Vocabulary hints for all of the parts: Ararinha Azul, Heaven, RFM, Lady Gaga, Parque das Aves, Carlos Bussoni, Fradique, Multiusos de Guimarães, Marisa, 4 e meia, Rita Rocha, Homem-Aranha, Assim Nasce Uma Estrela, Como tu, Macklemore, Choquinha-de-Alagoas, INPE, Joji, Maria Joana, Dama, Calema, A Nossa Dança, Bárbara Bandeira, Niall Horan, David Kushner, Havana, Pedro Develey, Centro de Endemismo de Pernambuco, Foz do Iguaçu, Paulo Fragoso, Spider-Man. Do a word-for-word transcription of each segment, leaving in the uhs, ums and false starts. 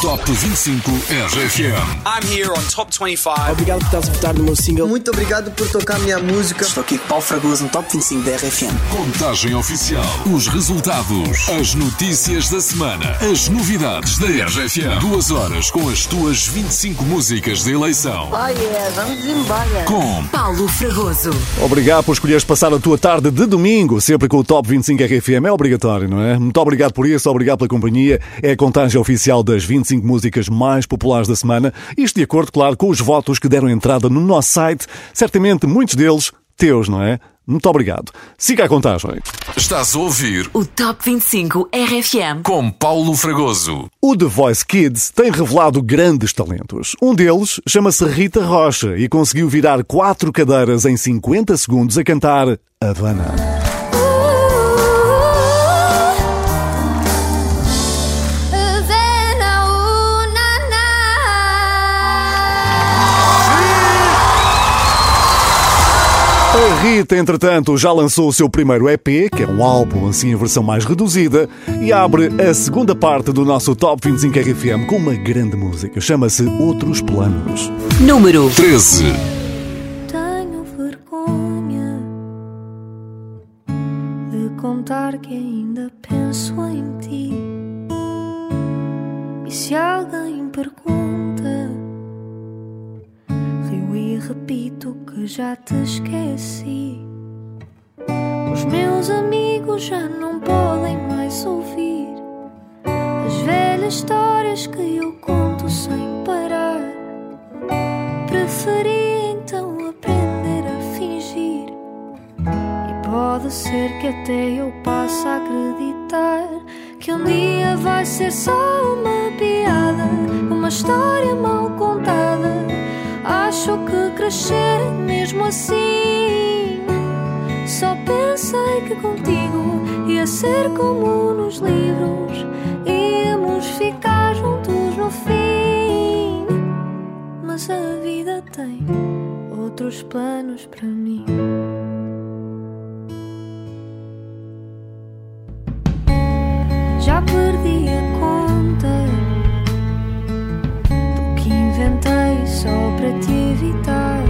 Top vinte e cinco R F M. I'm here on Top vinte e cinco. Obrigado por estás a votar no meu single. Muito obrigado por tocar a minha música. Estou aqui com Paulo Fragoso no Top vinte e cinco da R F M. Contagem oficial. Os resultados. As notícias da semana. As novidades da R F M. Duas horas com as tuas vinte e cinco músicas de eleição. Oh yeah, vamos embora. Com Paulo Fragoso. Obrigado por escolheres passar a tua tarde de domingo sempre com o Top vinte e cinco R F M. É obrigatório, não é? Muito obrigado por isso. Obrigado pela companhia. É a contagem oficial das vinte e cinco músicas mais populares da semana. Isto de acordo, claro, com os votos que deram entrada no nosso site. Certamente muitos deles teus, não é? Muito obrigado. Siga a contagem. Estás a ouvir o Top vinte e cinco R F M com Paulo Fragoso. O The Voice Kids tem revelado grandes talentos. Um deles chama-se Rita Rocha e conseguiu virar quatro cadeiras em cinquenta segundos a cantar Havana. Rita, entretanto, já lançou o seu primeiro E P, que é um álbum, assim, em versão mais reduzida, e abre a segunda parte do nosso Top vinte e cinco R F M com uma grande música. Chama-se Outros Planos. Número treze. Tenho vergonha de contar que ainda penso em ti. E se alguém pergunta, rio e repito que já te esqueci. Os meus amigos já não podem mais ouvir as velhas histórias que eu conto sem parar. Preferi então aprender a fingir. E pode ser que até eu passe a acreditar que um dia vai ser só uma piada, uma história mal contada. Acho que crescer mesmo assim. Só pensei que contigo ia ser como nos livros, íamos ficar juntos no fim. Mas a vida tem outros planos para mim. Já perdi a conta só para te evitar,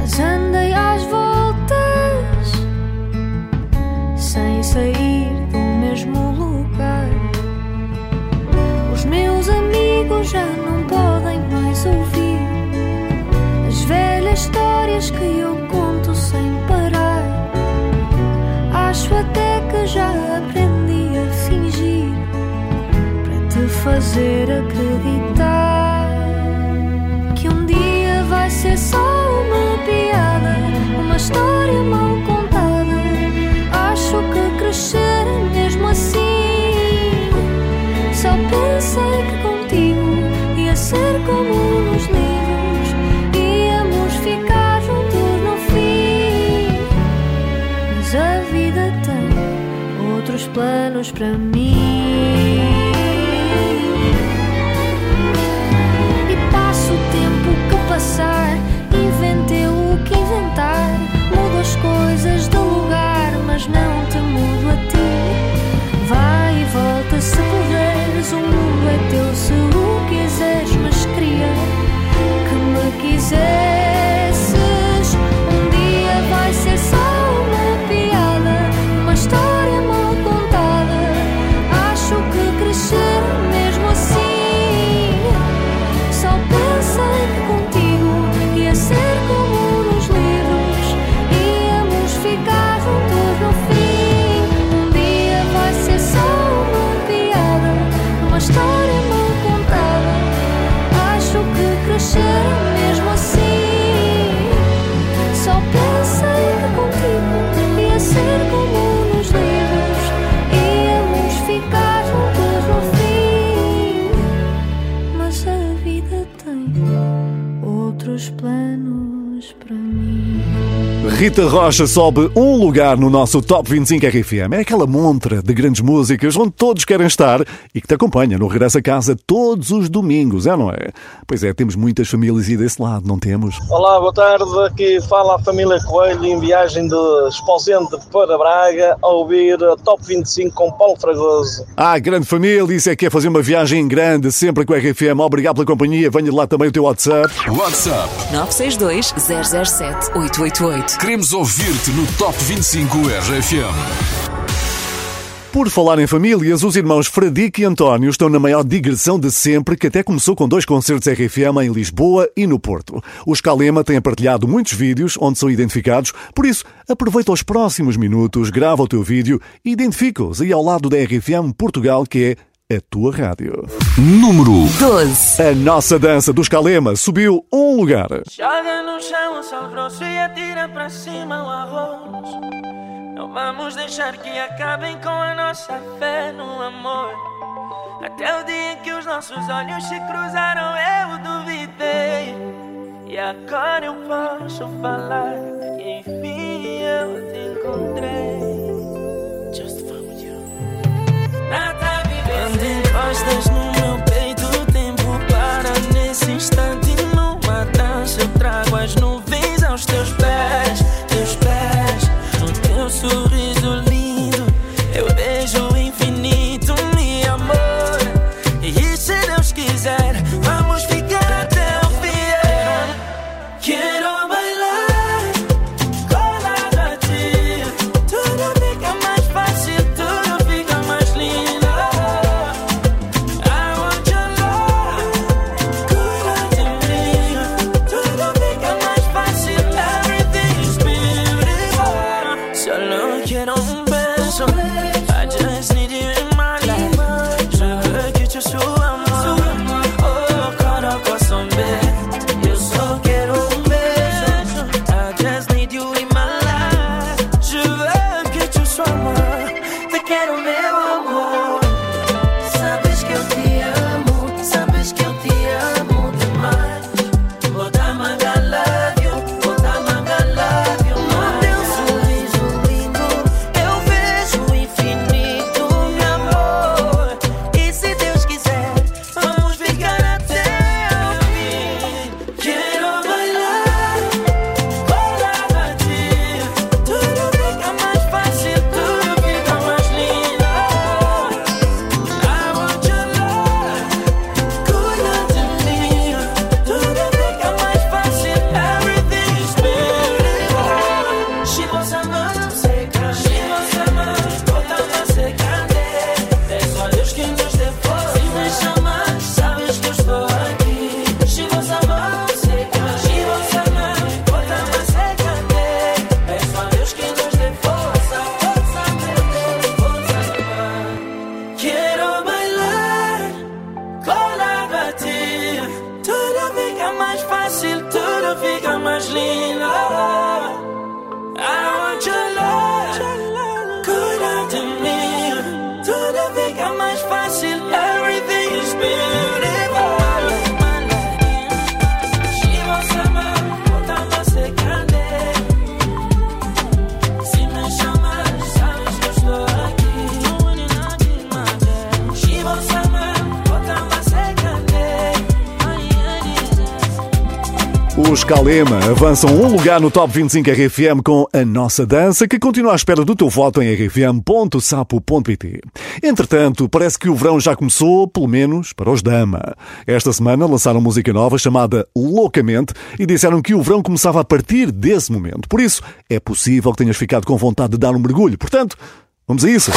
mas andei às voltas sem sair do mesmo lugar. Os meus amigos já não podem mais ouvir as velhas histórias que eu conto sem parar. Acho até que já aprendi a fingir para te fazer acreditar que um dia vai ser só uma piada, uma história mal contada. Acho que crescer mesmo assim. Só pensei que contigo ia ser como nos livros, íamos ficar juntos no fim. Mas a vida tem outros planos para mim. Passar, inventei o que inventar, mudo as coisas de lugar, mas não te mudo a ti. Vai e volta se puderes, o mundo é teu se o quiseres, mas queria que me quisesses. Um dia vai ser só uma piada, uma história mal contada. Acho que crescer mesmo assim. Só pensei que contigo ser como nos livros, Rita Rocha sobe um lugar no nosso Top vinte e cinco R F M. É aquela montra de grandes músicas onde todos querem estar e que te acompanha no regresso a casa todos os domingos, é, não é? Pois é, temos muitas famílias e desse lado, não temos? Olá, boa tarde. Aqui fala a família Coelho em viagem de Esposende para Braga a ouvir Top vinte e cinco com Paulo Fragoso. Ah, grande família, isso é que é fazer uma viagem grande sempre com a R F M. Obrigado pela companhia. Venha de lá também o teu WhatsApp. WhatsApp nove seis dois zero zero sete oito oito oito. Queremos ouvir-te no Top vinte e cinco R F M. Por falar em famílias, os irmãos Fradique e António estão na maior digressão de sempre, que até começou com dois concertos R F M em Lisboa e no Porto. Os Calema têm partilhado muitos vídeos onde são identificados, por isso aproveita os próximos minutos, grava o teu vídeo e identifica-os aí ao lado da R F M Portugal, que é a tua rádio. Número doze. A Nossa Dança dos Calema subiu um lugar. Joga no chão o sal grosso e atira para cima o arroz. Não vamos deixar que acabem com a nossa fé no amor. Até o dia em que os nossos olhos se cruzaram eu duvidei. E agora eu posso falar que enfim eu te encontrei. Just found you. Nada. Quando encostas no meu peito, o tempo para nesse instante. Numa dança eu trago as nuvens aos teus pés, teus pés. No teu sorriso lindo eu vejo o infinito, meu amor. E se Deus quiser, vamos ficar até o fim. Quero bailar colado a ti. Tudo fica mais fácil, tudo fica mais lindo. Os Calema avançam um lugar no Top vinte e cinco R F M com A Nossa Dança, que continua à espera do teu voto em r f m ponto sapo ponto p t. Entretanto, parece que o verão já começou, pelo menos para os Dama. Esta semana lançaram música nova chamada Loucamente e disseram que o verão começava a partir desse momento. Por isso, é possível que tenhas ficado com vontade de dar um mergulho. Portanto, vamos a isso.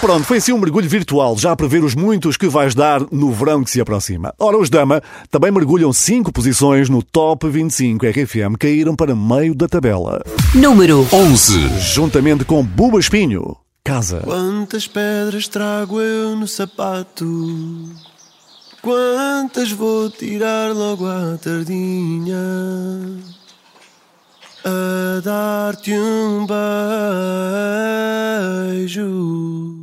Pronto, foi assim um mergulho virtual, já a prever os muitos que vais dar no verão que se aproxima. Ora, os Dama também mergulham cinco posições no Top vinte e cinco R F M, caíram para meio da tabela. Número onze. Juntamente com Buba Espinho, Casa. Quantas pedras trago eu no sapato? Quantas vou tirar logo à tardinha? A dar-te um beijo.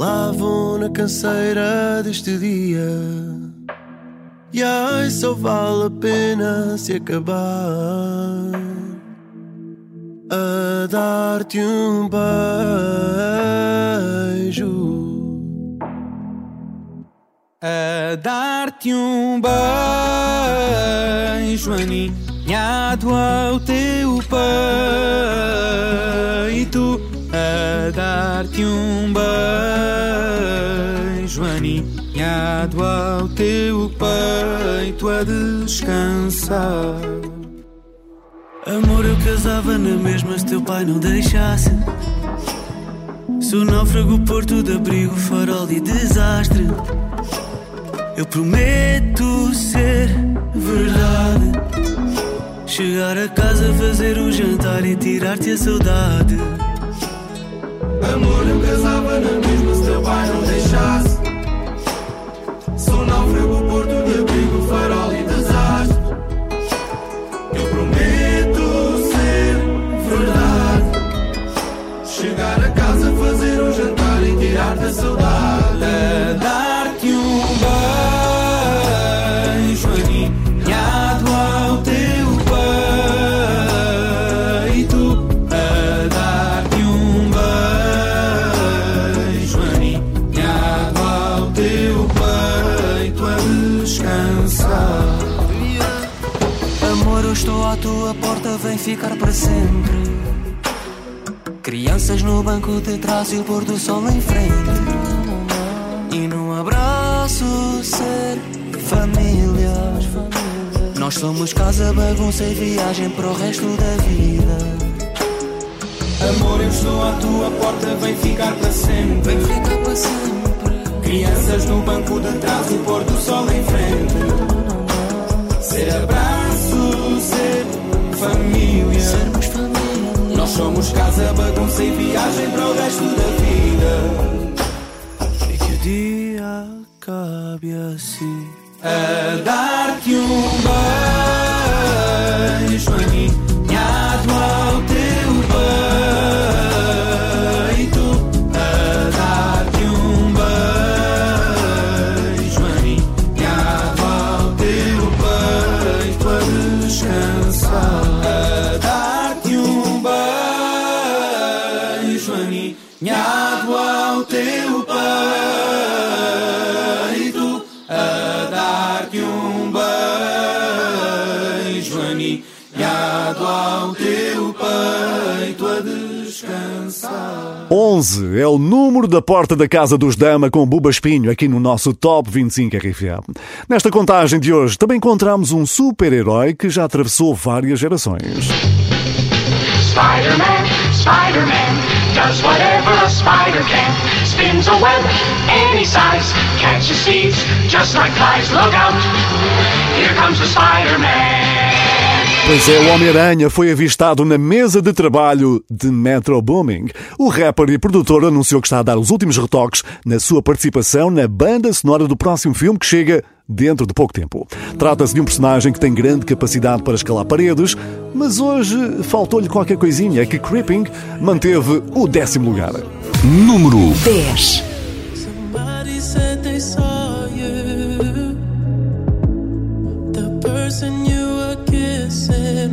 Lá vou na canseira deste dia. E yeah, ai, só vale a pena se acabar a dar-te um beijo, a dar-te um beijo aninhado ao teu peito, a dar-te um beijo aninhado ao teu peito, a descansar. Amor, eu casava na mesma se teu pai não deixasse. Sou náufrago, porto de abrigo, farol e desastre. Eu prometo ser verdade, chegar a casa, fazer o jantar e tirar-te a saudade. Amor, eu casava na mesma se teu pai não deixasse. Sou náufrago, porto de abrigo, farol e desastre. Eu prometo ser verdade, chegar a casa, fazer um jantar e tirar-te a saudade. A dar-te um beijo aninhado ao teu peito, a dar-te um beijo aninhado ao teu peito, a descansar. Amor, eu estou à tua porta, vem ficar para sempre. Crianças no banco de trás e o pôr do sol em frente. E num abraço ser família. Nós somos casa, bagunça e viagem para o resto da vida. Amor, eu estou à tua porta, vem ficar para sempre. Vem ficar para sempre. Crianças no banco de trás e o pôr do sol em frente. Ser abraço, ser família. Sermos família. Nós somos casa, bagunça e viagem para o resto da vida. E que o dia acabe assim. A dar-te um beijo aninhado ao teu peito. onze é o número da porta da casa dos Dama com Buba Espinho, aqui no nosso Top vinte e cinco R F M. Nesta contagem de hoje também encontramos um super-herói que já atravessou várias gerações. Spider-Man, Spider-Man, does whatever a spider can. Spins a web any size, catches thieves just like flies. Look out, here comes the Spider-Man. Pois é, o Homem-Aranha foi avistado na mesa de trabalho de Metro Boomin. O rapper e produtor anunciou que está a dar os últimos retoques na sua participação na banda sonora do próximo filme que chega dentro de pouco tempo. Trata-se de um personagem que tem grande capacidade para escalar paredes, mas hoje faltou-lhe qualquer coisinha, que Creeping manteve o décimo lugar. Número dez. Somebody said they saw you. The person you it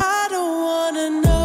I don't wanna know.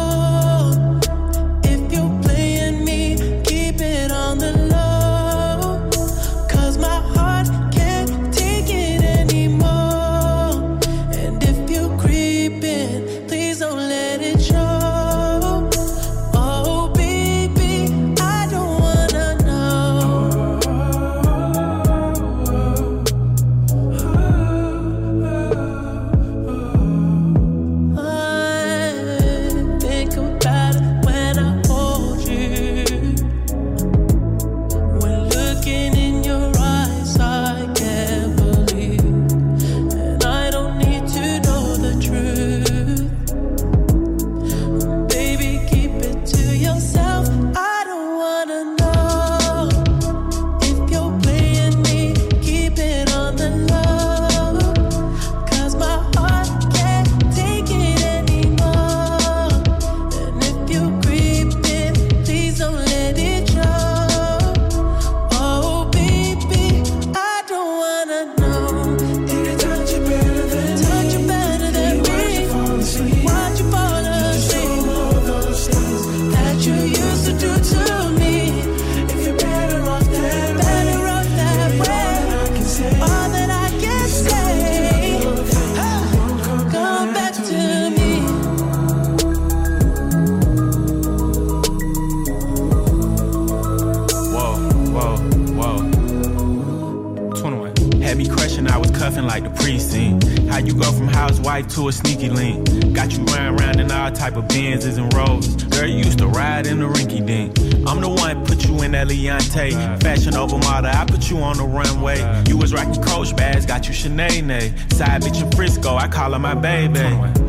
had me crushing, I was cuffing like the precinct. How you go from housewife to a sneaky link? Got you riding around in all type of Benzes and Rolls. Girl, you used to ride in the rinky dink. I'm the one put you in that Leontay. Fashion over model, I put you on the runway. You was rocking Coach bags, got you Sinead. Side bitch in Frisco, I call her my baby.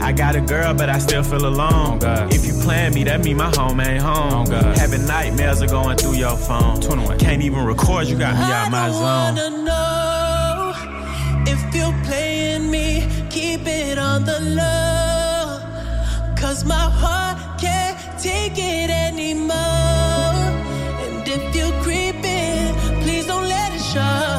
I got a girl, but I still feel alone. If you playing me, that mean my home ain't home. Having nightmares are going through your phone. Can't even record, you got me out my zone. I don't wanna know if you're playing me, keep it on the low. Cause my heart can't take it anymore. And if you're creeping, please don't let it show.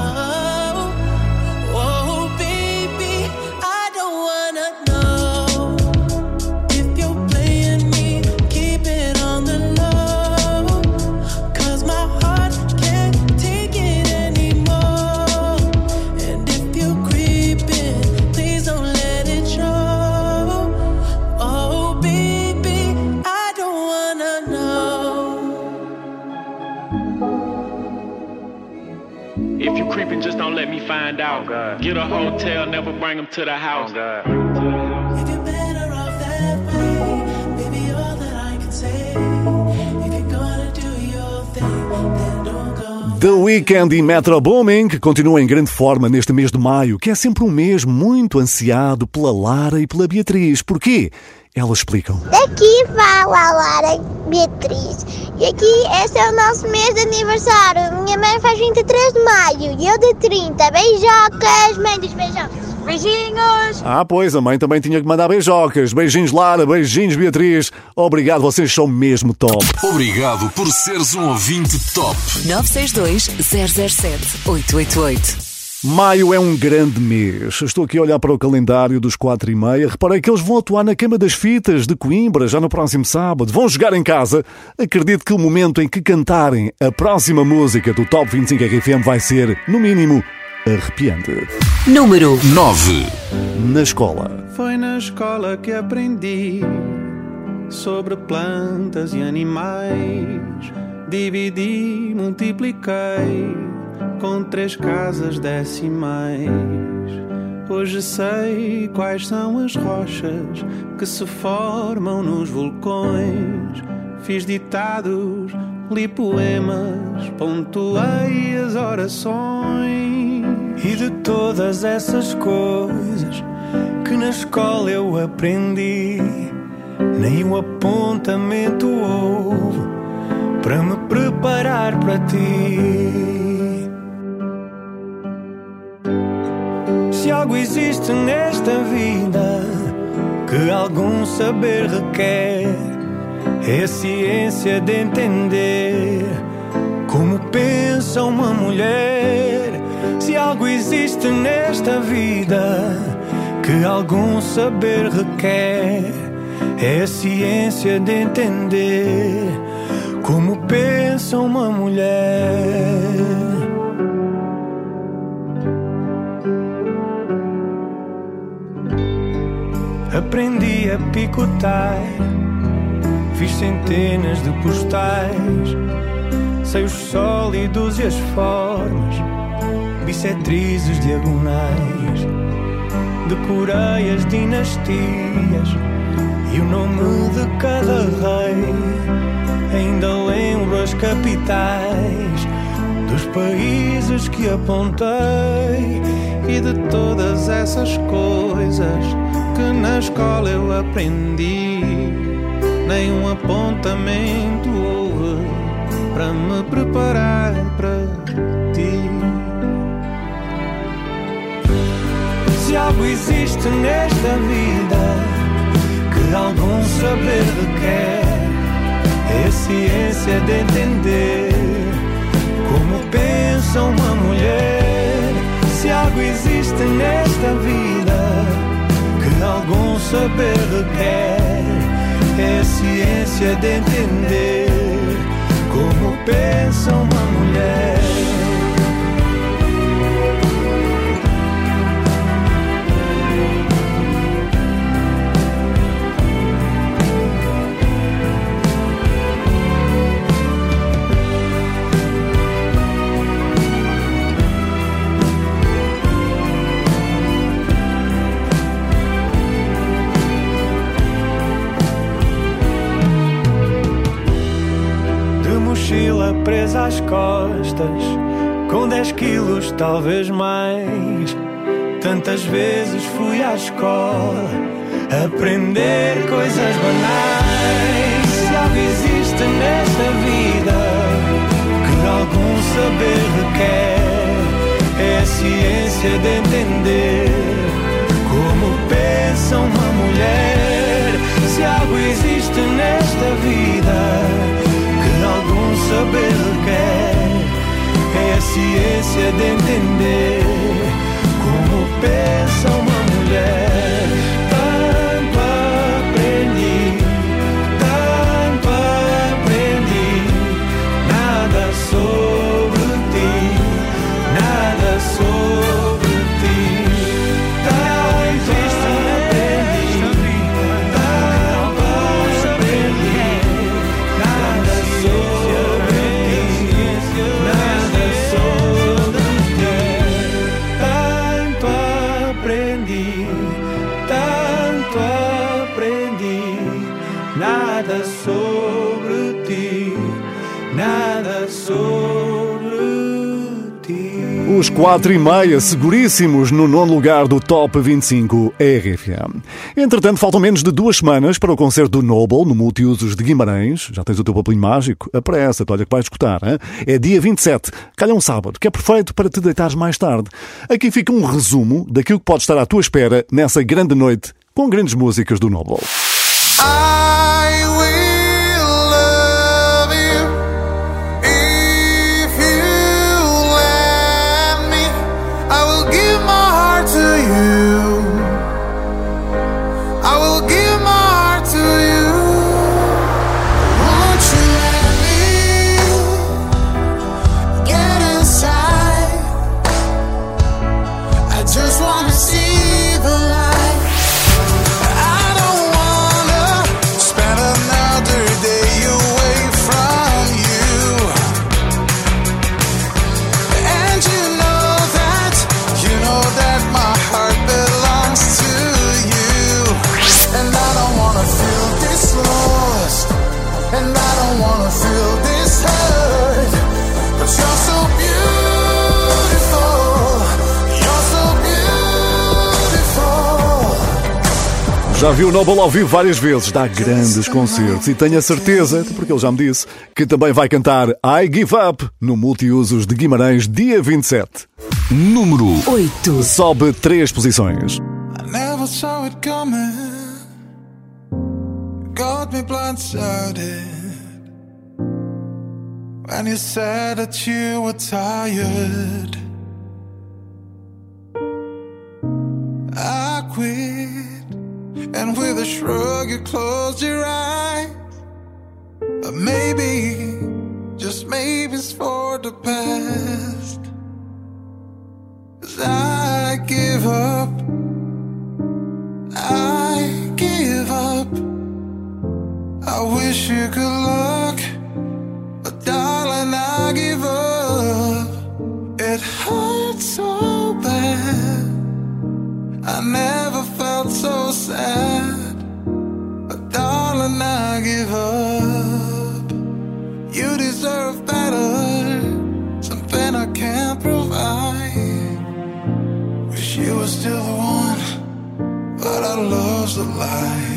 Find out. Oh, get a hotel, never bring them to the house. Oh, The Weeknd e Metro Boomin, que continua em grande forma neste mês de maio, que é sempre um mês muito ansiado pela Lara e pela Beatriz. Porquê? Elas explicam. Aqui fala a Lara e Beatriz. E aqui, esse é o nosso mês de aniversário. Minha mãe faz vinte e três de maio e eu de trinta. Beijocas, mãe dos beijocas. Beijinhos! Ah, pois, a mãe também tinha que mandar beijocas. Beijinhos, Lara. Beijinhos, Beatriz. Obrigado, vocês são mesmo top. Obrigado por seres um ouvinte top. nove seis dois, zero zero sete, oito oito oito. Maio é um grande mês. Estou aqui a olhar para o calendário dos quatro e meia. Reparei que eles vão atuar na Cama das Fitas de Coimbra, já no próximo sábado. Vão jogar em casa. Acredito que o momento em que cantarem a próxima música do Top vinte e cinco R F M vai ser, no mínimo, arrepiante. Número nove. Na escola. Foi na escola que aprendi sobre plantas e animais. Dividi, multipliquei com três casas decimais. Hoje sei quais são as rochas que se formam nos vulcões. Fiz ditados, li poemas, pontuei as orações. E de todas essas coisas que na escola eu aprendi, nem o apontamento houve para me preparar para ti. Se algo existe nesta vida que algum saber requer, é a ciência de entender como pensa uma mulher. Se algo existe nesta vida que algum saber requer, é a ciência de entender como pensa uma mulher. Aprendi a picotar, fiz centenas de postais, sei os sólidos e as formas, bissetrizes diagonais, decorei as dinastias e o nome de cada rei. Ainda lembro as capitais dos países que apontei. E de todas essas coisas que na escola eu aprendi, nem um apontamento houve para me preparar para ti. Se algo existe nesta vida que algum saber requer, é a ciência de entender como pensa uma mulher. Se algo existe nesta vida que algum saber requer, é a ciência de entender como pensa uma mulher. dez às costas, com dez quilos talvez mais. Tantas vezes fui à escola aprender coisas banais. Se algo existe nesta vida que algum saber requer, é a ciência de entender como pensa uma mulher. Se algo existe nesta vida que algum saber requer, é a ciência de entender como pensa uma mulher. Tanto aprendi, tanto aprendi, nada sobre ti, nada sobre ti. Tanto aprendi, tanto aprendi, nada sobre ti, nada sobre ti. Aprendi, tanto aprendi, nada sobre ti, nada sobre ti. Os quatro e meia, seguríssimos no nono lugar do Top vinte e cinco R F M. Entretanto, faltam menos de duas semanas para o concerto do Noble, no Multiusos de Guimarães. Já tens o teu papelinho mágico? Apressa-te, olha que vais escutar. Hein? É dia vinte e sete, calha um sábado, que é perfeito para te deitares mais tarde. Aqui fica um resumo daquilo que pode estar à tua espera nessa grande noite, com grandes músicas do Noble. I will... Já vi o Noble ao vivo várias vezes, dá grandes concertos e tenho a certeza, porque ele já me disse, que também vai cantar I Give Up no Multiusos de Guimarães, dia vinte e sete. Número oito. Sobe três posições. I never saw it coming, got me blindsided, when you said that you were tired, I quit. And with a shrug you closed your eyes. But maybe, just maybe it's for the best. 'Cause I give up, I give up. I wish you good luck, but darling I give up. It hurts so bad, I never felt so sad, but darling I give up. You deserve better, something I can't provide. Wish you were still the one, but our love's a lie.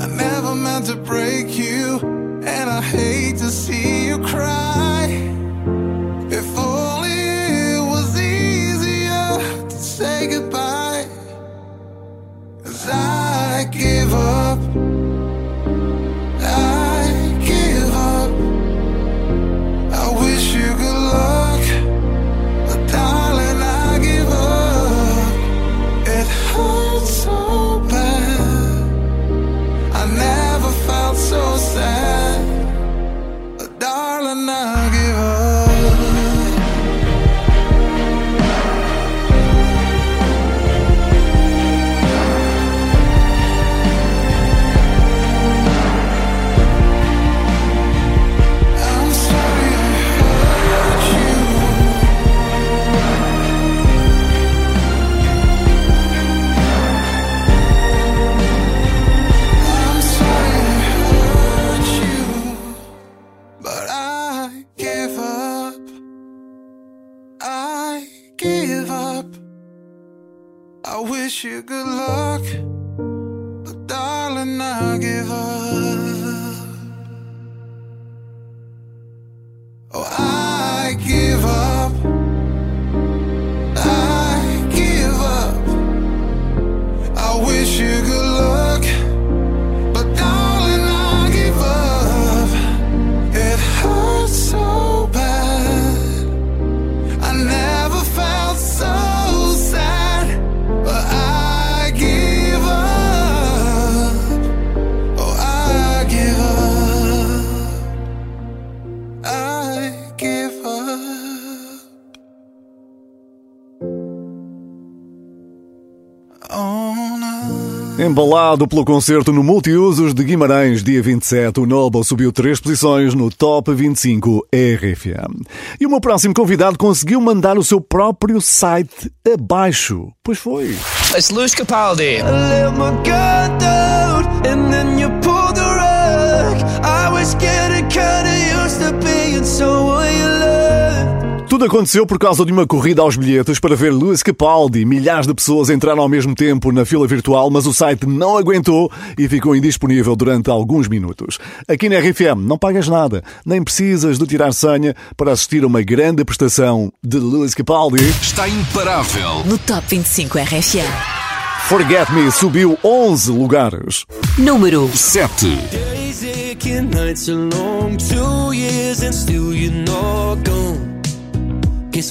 I never meant to break you, and I hate to see you cry. If only say goodbye, 'cause I give up, I give up. I wish you good luck, but darling I give up. It hurts so bad, I never felt so sad, but darling I wish you good luck, but darling, I give up. Oh, I give up. I give up. I wish you good luck, but darling, I give up. It hurts so bad. I never felt so. Embalado pelo concerto no Multiusos de Guimarães, dia vinte e sete, o Noble subiu três posições no Top vinte e cinco R F M. E o meu próximo convidado conseguiu mandar o seu próprio site abaixo. Pois foi. It's Lewis Capaldi. Tudo aconteceu por causa de uma corrida aos bilhetes para ver Lewis Capaldi. Milhares de pessoas entraram ao mesmo tempo na fila virtual, mas o site não aguentou e ficou indisponível durante alguns minutos. Aqui na R F M não pagas nada, nem precisas de tirar senha para assistir a uma grande prestação de Lewis Capaldi. Está imparável no Top vinte e cinco R F M. Forget Me subiu onze lugares. Número sete. Guess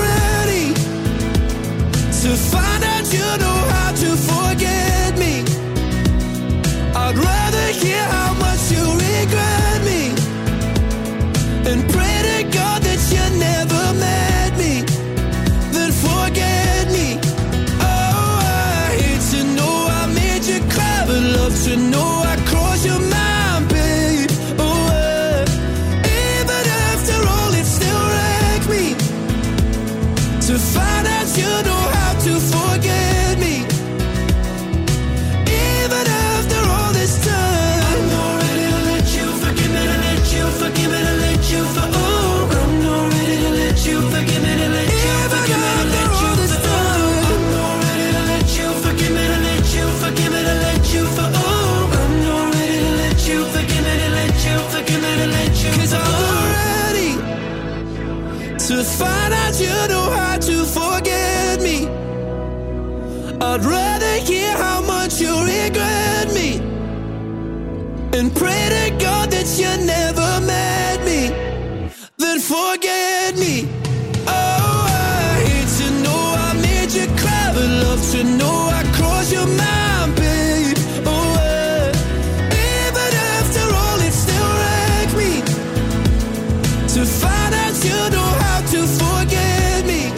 ready to find out you know how to forget me. I'd rather hear how much you regret me and pray to God that you never met me than forget me. Oh, I hate to know I made you cry, but love to know I crossed your mind, babe. Oh, I, even after all, it still wrecked me to find out you know how to forget me. Even after all this time, I'm not ready to let you forgive me, to let you forgive me, to let you forgive me. Oh, I'm not ready to let you forgive me, to let you forgive me, to let you forgive me. I'm not ready to let you forgive me, to let you forgive me, to let you forgive me. Oh, I'm not ready to let you forgive me, to let you forgive me, to let you. Cause I'm not ready to find out you know how to forget me. I'd rather hear how much you regret me and pray to God that you never met me than forget me. Oh, I hate to know I made you cry, but love to know I crossed your mind, babe. Oh, I, even after all, it still wrecked me to find out you know how to forget me.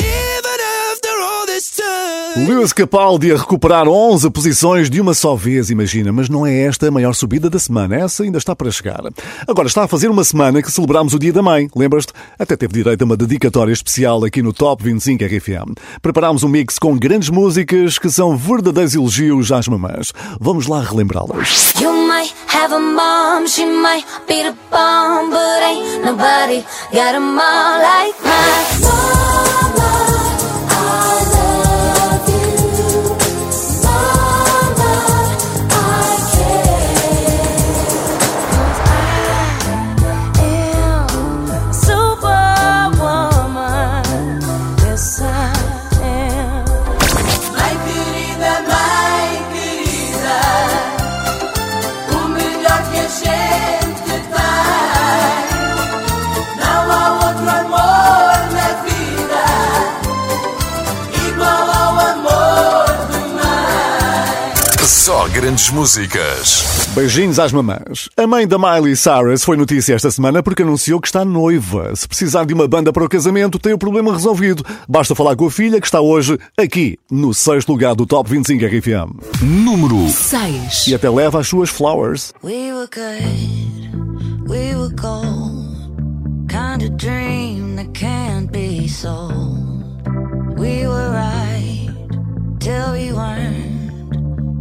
Even after all this time. Lewis Capaldi a recuperar onze posições de uma só vez, imagina. Mas não é esta a maior subida da semana. Essa ainda está para chegar. Agora, está a fazer uma semana que celebramos o Dia da Mãe. Lembras-te? Até teve direito a uma dedicatória especial aqui no Top vinte e cinco R F M. Preparámos um mix com grandes músicas que são verdadeiros elogios às mamãs. Vamos lá relembrá-las. You might have a mom, she might be the bomb, but ain't nobody got a mom like my mama. Só grandes músicas. Beijinhos às mamãs. A mãe da Miley Cyrus foi notícia esta semana porque anunciou que está noiva. Se precisar de uma banda para o casamento, tem o problema resolvido. Basta falar com a filha, que está hoje aqui, no sexto lugar do Top vinte e cinco R F M. Número seis. E até leva as suas Flowers. We were good, we were gold, kind of dream that can't be sold. We were right, till we weren't.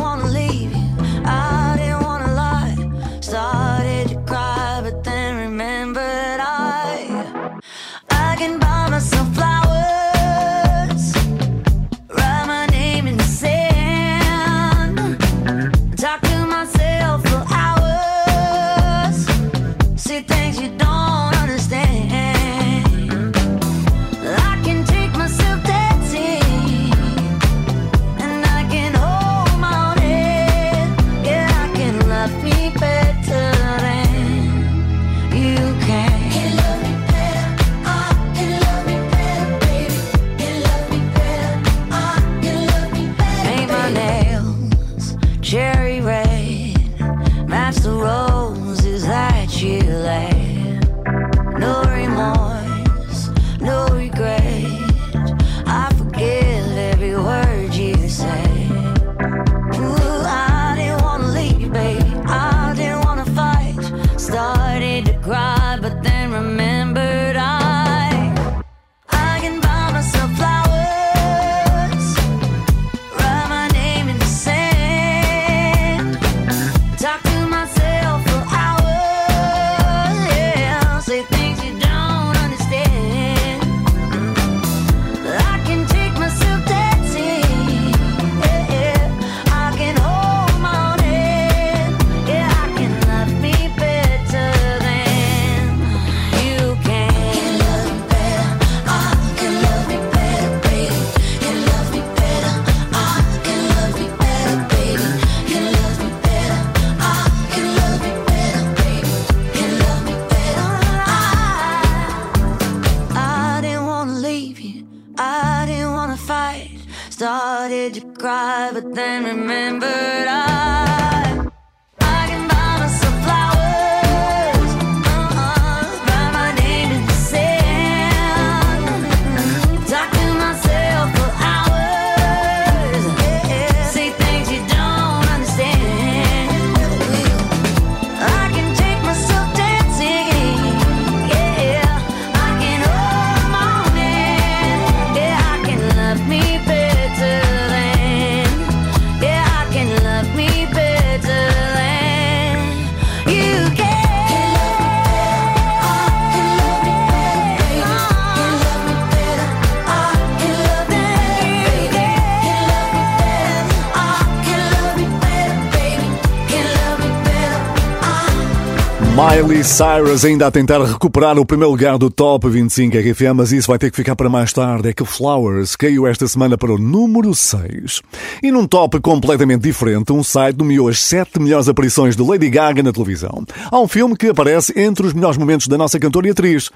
wanna leave you, I didn't wanna lie. Started to cry, but then remembered I I can buy myself flowers, write my name in the sand, talk to myself for hours, see things you don't understand. Miley Cyrus ainda a tentar recuperar o primeiro lugar do Top vinte e cinco R F M, mas isso vai ter que ficar para mais tarde. É que Flowers caiu esta semana para o número seis. E num top completamente diferente, um site nomeou as sete melhores aparições de Lady Gaga na televisão. Há um filme que aparece entre os melhores momentos da nossa cantora e atriz.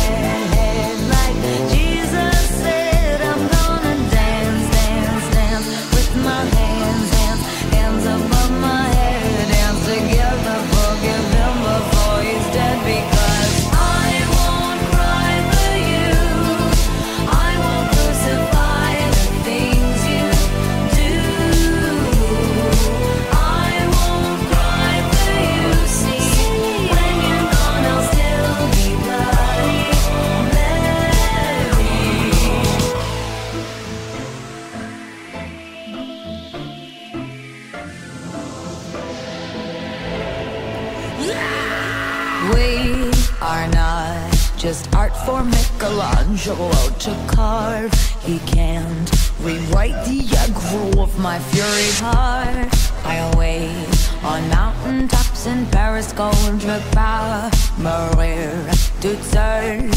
head, head. Like Jesus said, I'm gonna dance, dance, dance with my hands, hands, hands above my head. Dance together, forgive him before he's dead, because I won't cry for you, I won't crucify the things you do. I won't cry for you, see, when you're gone I'll still be bloody Mary. We are not just art for Michelangelo to carve. He can't rewrite the aggro of my fury heart. I'll wait on mountaintops in Paris, gold power, Maria to turn.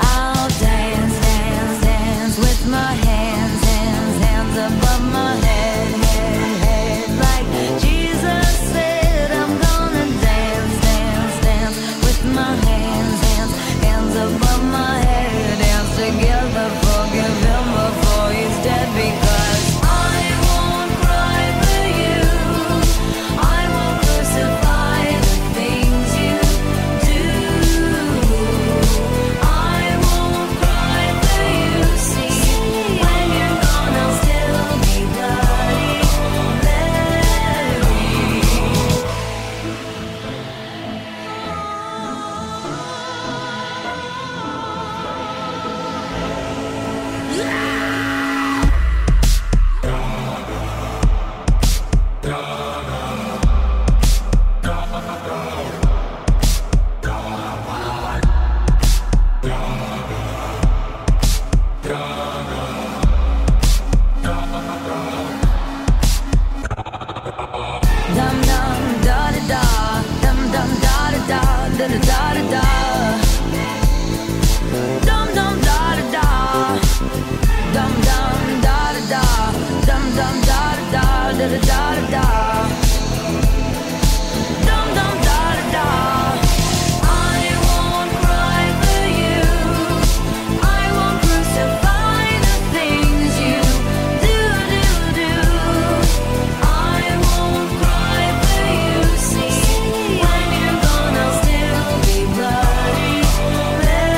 I'll dance, dance, dance with my hands, hands, hands above my head, head, head. Like Jesus said, I'm gonna dance, dance, dance with my hands, hands, hands above my head. Dance together, forgive him before he's dead, because I won't cry for you, I won't crucify the things you do. I won't cry for you, see, when you're gone I'll still be bloody Mary. Dum dum da da da, dum dum da da da, da da da da da. Dum dum da da da, dum dum da da da, dum dum da da da, da da da da. Dum dum da da da. I won't cry for you, I won't crucify the things you do, do, do. I won't cry for you, see, when you're gone I'll still be bloody Mary.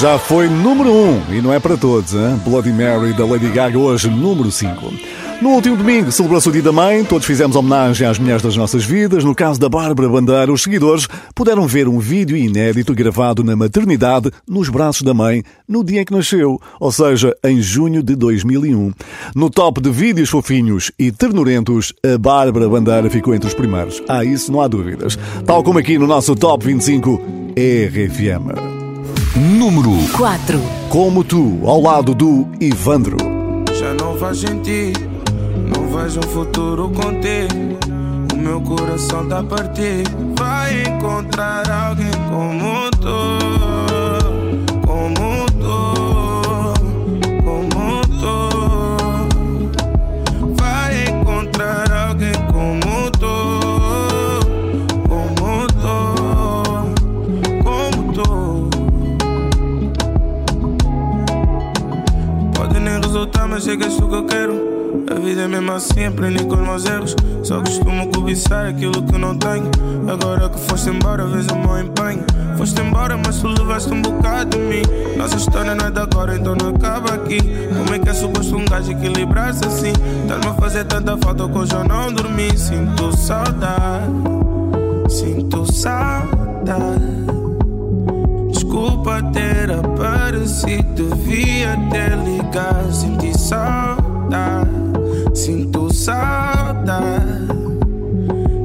Já foi número um, e não é para todos, hein? Bloody Mary, da Lady Gaga, hoje número cinco. No último domingo celebrou-se o Dia da Mãe, todos fizemos homenagem às mulheres das nossas vidas. No caso da Bárbara Bandeira, os seguidores puderam ver um vídeo inédito gravado na maternidade, nos braços da mãe, no dia em que nasceu, ou seja, em junho de dois mil e um. No top de vídeos fofinhos e ternurentos, a Bárbara Bandeira ficou entre os primeiros. Ah, isso não há dúvidas. Tal como aqui no nosso Top vinte e cinco R F M. Número quatro. Como tu, ao lado do Ivandro. Já não faz sentido, não vejo um futuro contigo. O meu coração tá partido. Vai encontrar alguém como tu, como tu, como tu. Vai encontrar alguém como tu. Mas sei que é isso que eu quero. A vida é mesmo assim, aprendi com os meus erros. Só costumo cobiçar aquilo que não tenho. Agora que foste embora, vejo o meu empenho. Foste embora, mas tu levaste um bocado de mim. Nossa história não é de agora, então não acaba aqui. Como é que é suposto um gajo equilibrar-se assim? Estás-me a fazer tanta falta que hoje eu não dormi. Sinto saudade, sinto saudade. Desculpa ter aparecido, devia ter ligado. Senti saudade, sinto saudade.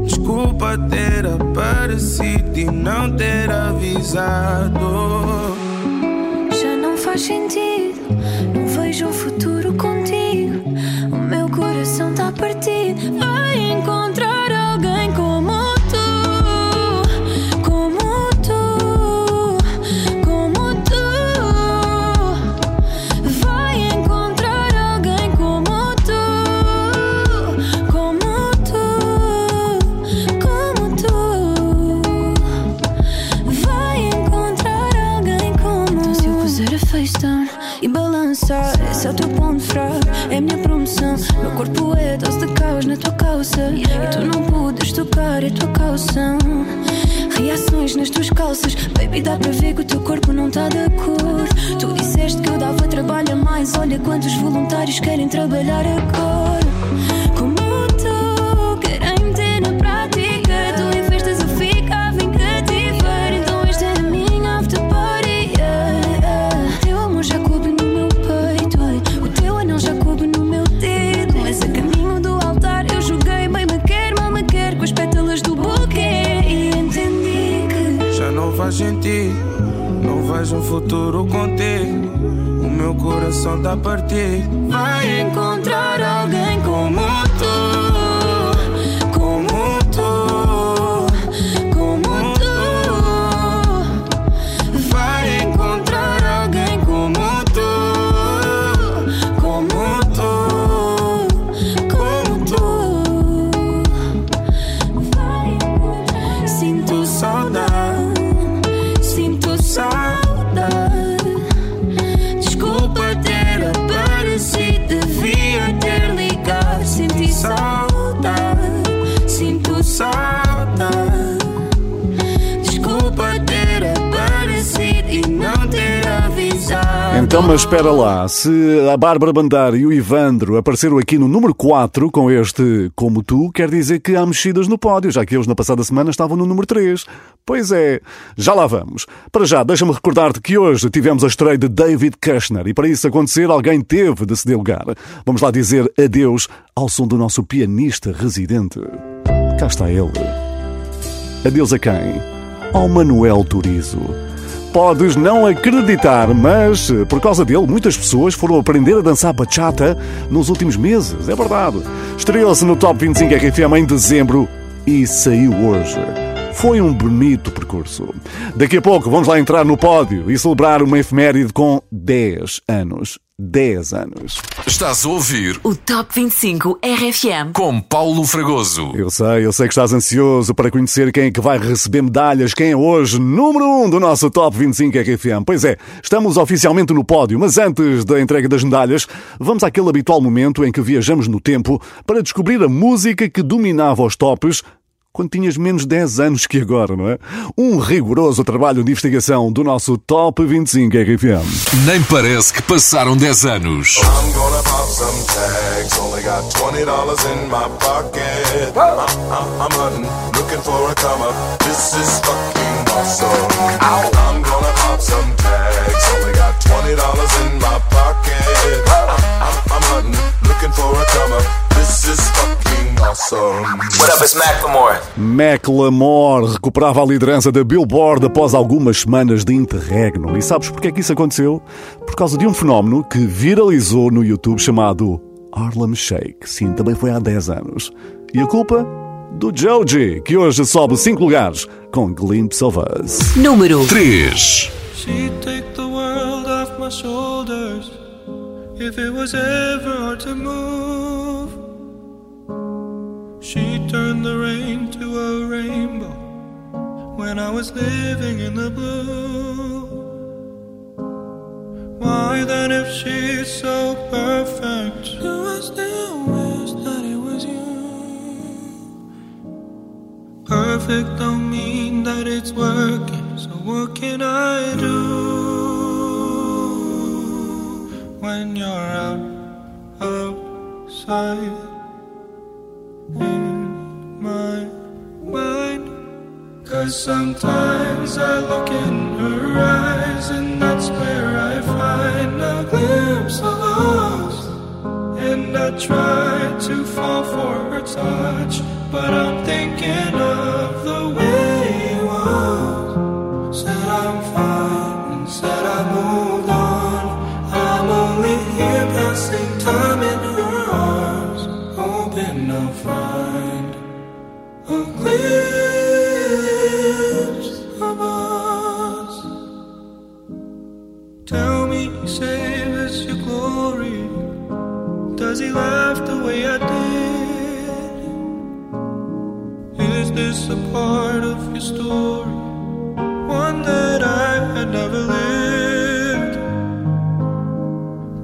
Desculpa ter aparecido e não ter avisado. Já não faz sentido, não vejo um futuro contigo. O meu coração tá partido, vai encontrar alguém como tu, como tu, como tu. Vai encontrar alguém como tu, como tu, como tu. Vai encontrar alguém como tu. Se eu puser a face down e balançar, esse é o teu ponto fraco, é a minha promoção. Meu corpo é dose de caos na tua calça, yeah. E tu não podes tocar, é tua calção. Reações nas tuas calças, baby, dá para ver que o teu corpo não tá de cor. Tu disseste que eu dava trabalho a mais, olha quantos voluntários querem trabalhar agora. Como tu, querem meter na prática. Tu investes a ficar em cativeiro, então esta é a minha after party, yeah, yeah. Teu amor já coube no meu peito, ai. O teu anel já coube no meu dedo. Mas a caminho do altar eu joguei, bem me quer, mal me quer, com as pétalas do buquê. E entendi que já não faz sentido, não vejo um futuro contigo. O meu coração tá partido. Vai encontrar alguém como tu. Então, mas espera lá, se a Bárbara Bandeira e o Ivandro apareceram aqui no número quatro com este Como Tu, quer dizer que há mexidas no pódio, já que eles na passada semana estavam no número três. Pois é, já lá vamos. Para já, deixa-me recordar-te que hoje tivemos a estreia de David Kushner e para isso acontecer alguém teve de ceder lugar. Vamos lá dizer adeus ao som do nosso pianista residente. Cá está ele. Adeus a quem? Ao Manuel Turizo. Podes não acreditar, mas por causa dele muitas pessoas foram aprender a dançar bachata nos últimos meses, é verdade. Estreou-se no Top vinte e cinco R F M em dezembro e saiu hoje. Foi um bonito percurso. Daqui a pouco vamos lá entrar no pódio e celebrar uma efeméride com dez anos. dez anos. Estás a ouvir o Top vinte e cinco R F M com Paulo Fragoso. Eu sei, eu sei que estás ansioso para conhecer quem é que vai receber medalhas, quem é hoje número um do nosso Top vinte e cinco R F M. Pois é, estamos oficialmente no pódio, mas antes da entrega das medalhas, vamos àquele habitual momento em que viajamos no tempo para descobrir a música que dominava os tops quando tinhas menos dez anos que agora, não é? Um rigoroso trabalho de investigação do nosso Top vinte e cinco R F M. Nem parece que passaram dez anos. I'm gonna pop some tags, only got twenty dollars in my pocket. I'm hunting, looking for a come up, this is fucking awesome. I'm gonna pop some tags, only got twenty dollars in my pocket. I'm hunting, looking for a come up. What up, it's Macklemore. Macklemore recuperava a liderança da Billboard após algumas semanas de interregno. E sabes porque é que isso aconteceu? Por causa de um fenómeno que viralizou no YouTube chamado Harlem Shake. Sim, também foi há dez anos. E a culpa? Do Joji, que hoje sobe cinco lugares com Glimpse of Us. Número três. She take the world off my shoulders. If it was ever hard to move, she turned the rain to a rainbow when I was living in the blue. Why then if she's so perfect, do I stay away? perfect don't mean that it's working. So what can I do when you're out outside in my mind? 'Cause sometimes I look in her eyes, and that's where I find a glimpse of us. And I try to fall for her touch, but I'm thinking of the way it was. Said I'm fine and said I moved on. I'm only here passing time in her arms, hoping I'll find a glimpse of us. Tell me, save us your glory. Does he laugh the way I did? Is this a part of your story? One that I had never lived.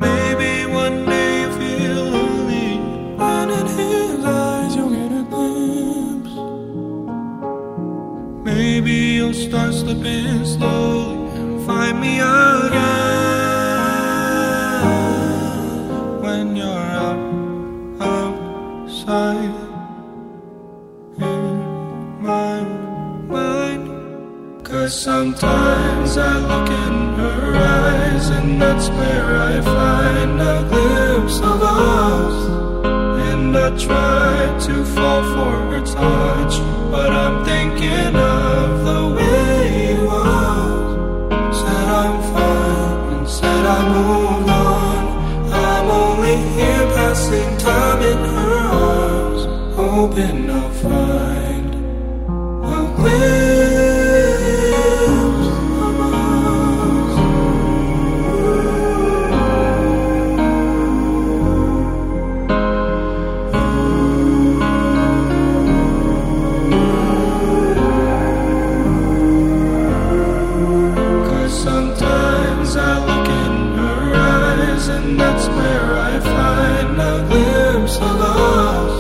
Maybe one day you feel lonely, and in his eyes you'll get a glimpse. Maybe you'll start slipping slowly and find me again. In my mind, 'cause sometimes I look in her eyes, and that's where I find a glimpse of us. And I try to fall for her touch, but I'm thinking of the way it was. Said I'm fine and said I moved on. I'm only here passing time in her arms, hoping I'll find a glimpse of us. 'Cause sometimes I look in her eyes, and that's where I find a glimpse of us.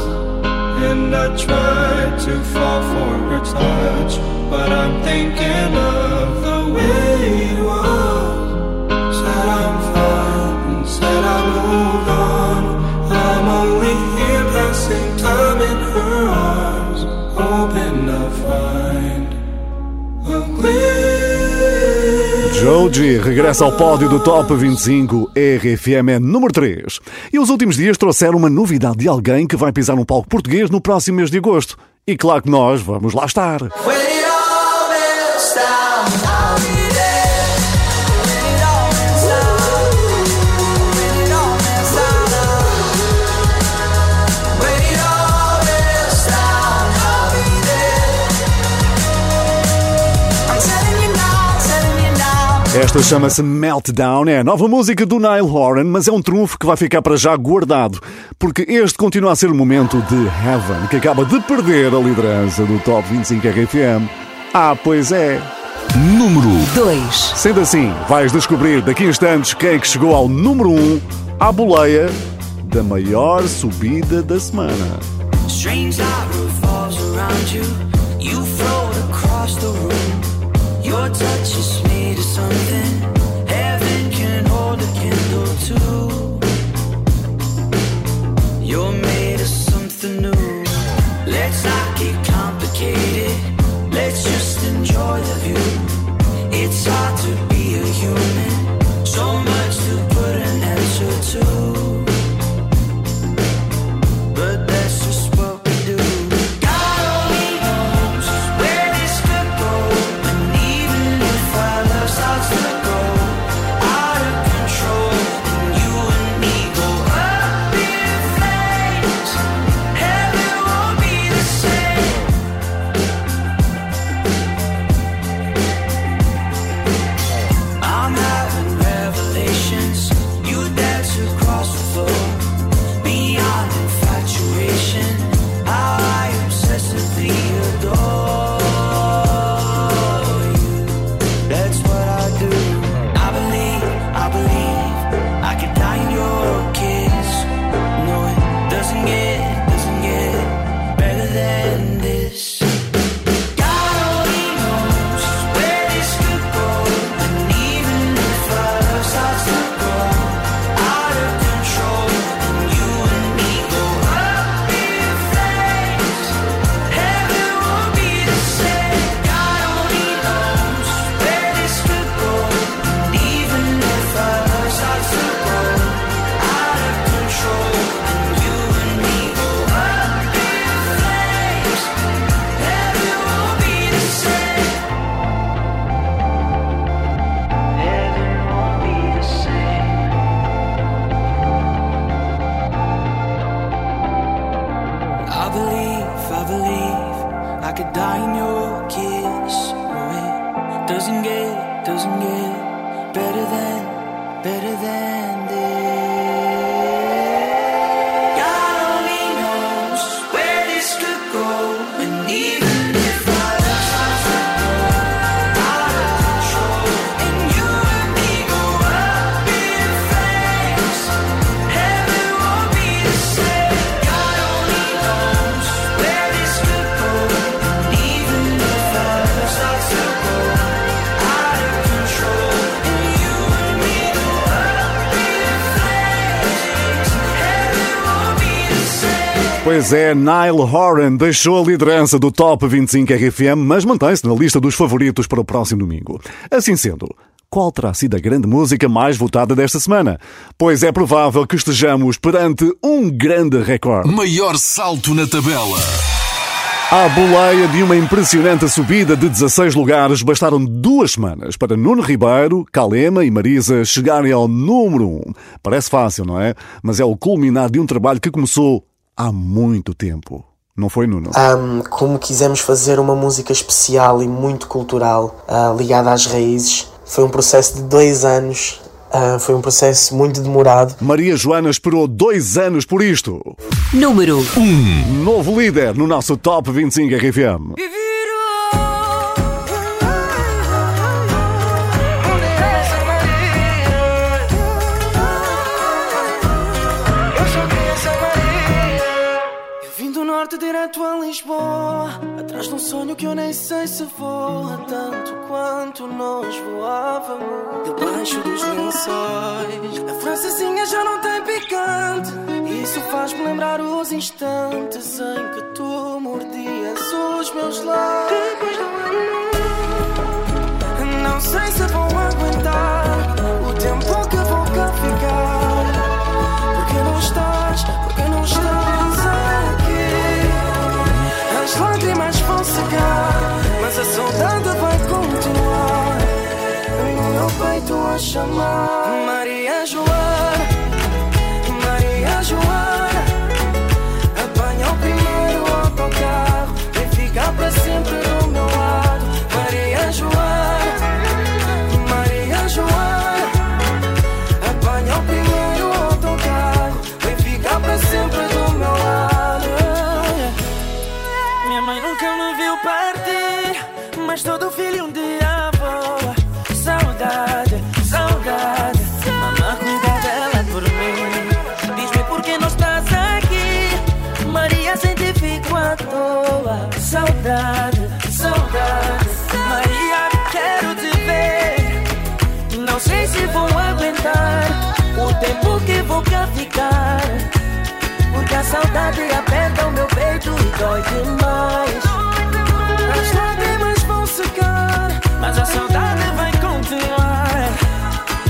And I tried to fall for her touch, but I'm thinking of the way it was. Said I'm fine and said I moved on. I'm only here passing time in her arms, hoping I'll find a glimpse. Joji regressa ao pódio do Top vinte e cinco, R F M é número três. E os últimos dias trouxeram uma novidade de alguém que vai pisar um palco português no próximo mês de agosto. E claro que nós vamos lá estar. Esta chama-se Meltdown, é a nova música do Niall Horan, mas é um trunfo que vai ficar para já guardado, porque este continua a ser o momento de Heaven, que acaba de perder a liderança do Top vinte e cinco R F M. Ah, pois é. Número dois. Sendo assim, vais descobrir daqui a instantes quem é que chegou ao número um, à boleia da maior subida da semana. Strange lava falls around you, you float across the room, your touch is me. Something heaven can hold a candle to. You're made of something new. Let's not get complicated. Let's just enjoy the view. It's hard to be a human. So much to put an answer to. But that's just what we do. God only knows. Doesn't get, doesn't get better than, better than this. God only knows where this could go, and even. Pois é, Niall Horan deixou a liderança do Top vinte e cinco R F M, mas mantém-se na lista dos favoritos para o próximo domingo. Assim sendo, qual terá sido a grande música mais votada desta semana? Pois é provável que estejamos perante um grande recorde. Maior salto na tabela. À boleia de uma impressionante subida de dezasseis lugares, bastaram duas semanas para Nuno Ribeiro, Calema e Marisa chegarem ao número um. Parece fácil, não é? Mas é o culminar de um trabalho que começou há muito tempo, não foi, Nuno? Um, como quisemos fazer uma música especial e muito cultural, uh, ligada às raízes, foi um processo de dois anos, uh, foi um processo muito demorado. Maria Joana esperou dois anos por isto. Número um. Um novo líder no nosso Top vinte e cinco R F M. Direto a Lisboa, atrás de um sonho que eu nem sei se voa tanto quanto nós voávamos. Debaixo dos lençóis, a francesinha já não tem picante. Isso faz-me lembrar os instantes em que tu mordias os meus lábios. Depois do ano, não sei se vou aguentar o tempo que vou cá ficar. Porque não estás, porque não estás aqui. As lágrimas vão secar, mas a saudade vai continuar. E o meu peito a chamar. Maria Joana, Maria Joana, apanha o primeiro autocarro, vem ficar para sempre do meu lado. Maria Joana, Maria Joana, apanha o primeiro autocarro, vem ficar para sempre do meu lado. Mas todo filho um dia voa. Saudade, saudade. Mamãe cuida dela por mim. Diz-me por que não estás aqui. Maria, sempre fico à toa. Saudade, saudade. Maria, quero te ver. Não sei se vou aguentar o tempo que vou cá ficar. Porque a saudade aperta o meu peito e dói demais. As lágrimas secar, mas a saudade vai continuar.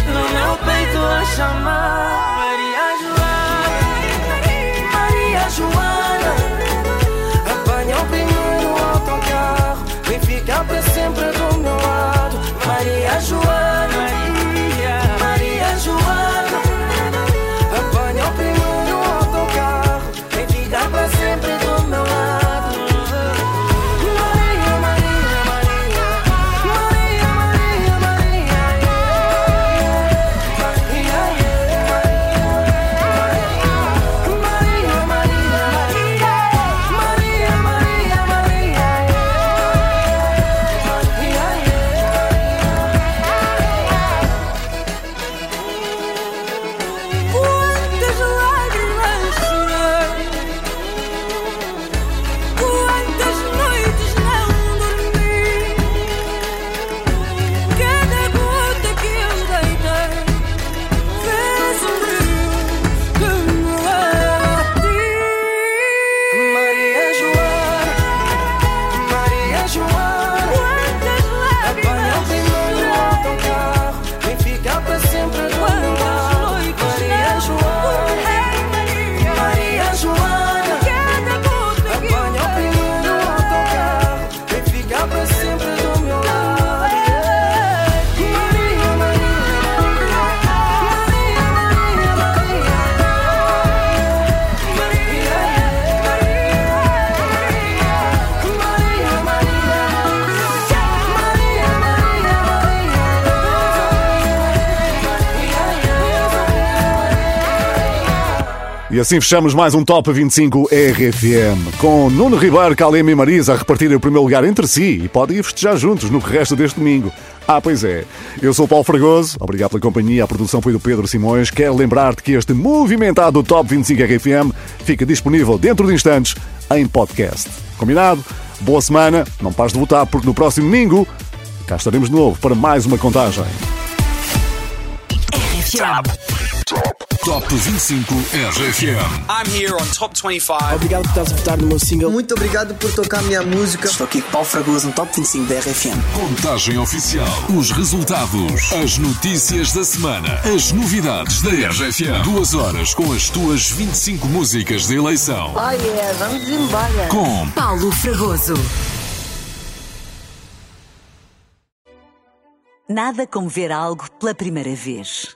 No meu peito a chamar. Maria Joana, Maria Joana, apanha o primeiro autocarro, vem ficar para sempre do meu lado. Maria Joana, Maria, Maria Joana, apanha o primeiro autocarro, vem ficar para sempre do meu lado. E assim fechamos mais um Top vinte e cinco R F M, com Nuno Ribeiro, Calema e Marisa a repartirem o primeiro lugar entre si e podem ir festejar juntos no que resta deste domingo. Ah, pois é. Eu sou o Paulo Fragoso. Obrigado pela companhia. A produção foi do Pedro Simões. Quero lembrar-te que este movimentado Top vinte e cinco R F M fica disponível dentro de instantes em podcast. Combinado? Boa semana. Não pares de votar, porque no próximo domingo cá estaremos de novo para mais uma contagem. Top. Top. Top vinte e cinco R F M. I'm here on Top vinte e cinco. Obrigado por estás a votar no meu single. Muito obrigado por tocar a minha música. Estou aqui com Paulo Fragoso no Top vinte e cinco da R F M. Contagem oficial. Os resultados. As notícias da semana. As novidades da R F M. Duas horas com as tuas vinte e cinco músicas de eleição. Oh yeah, vamos embora. Com Paulo Fragoso. Nada como ver algo pela primeira vez.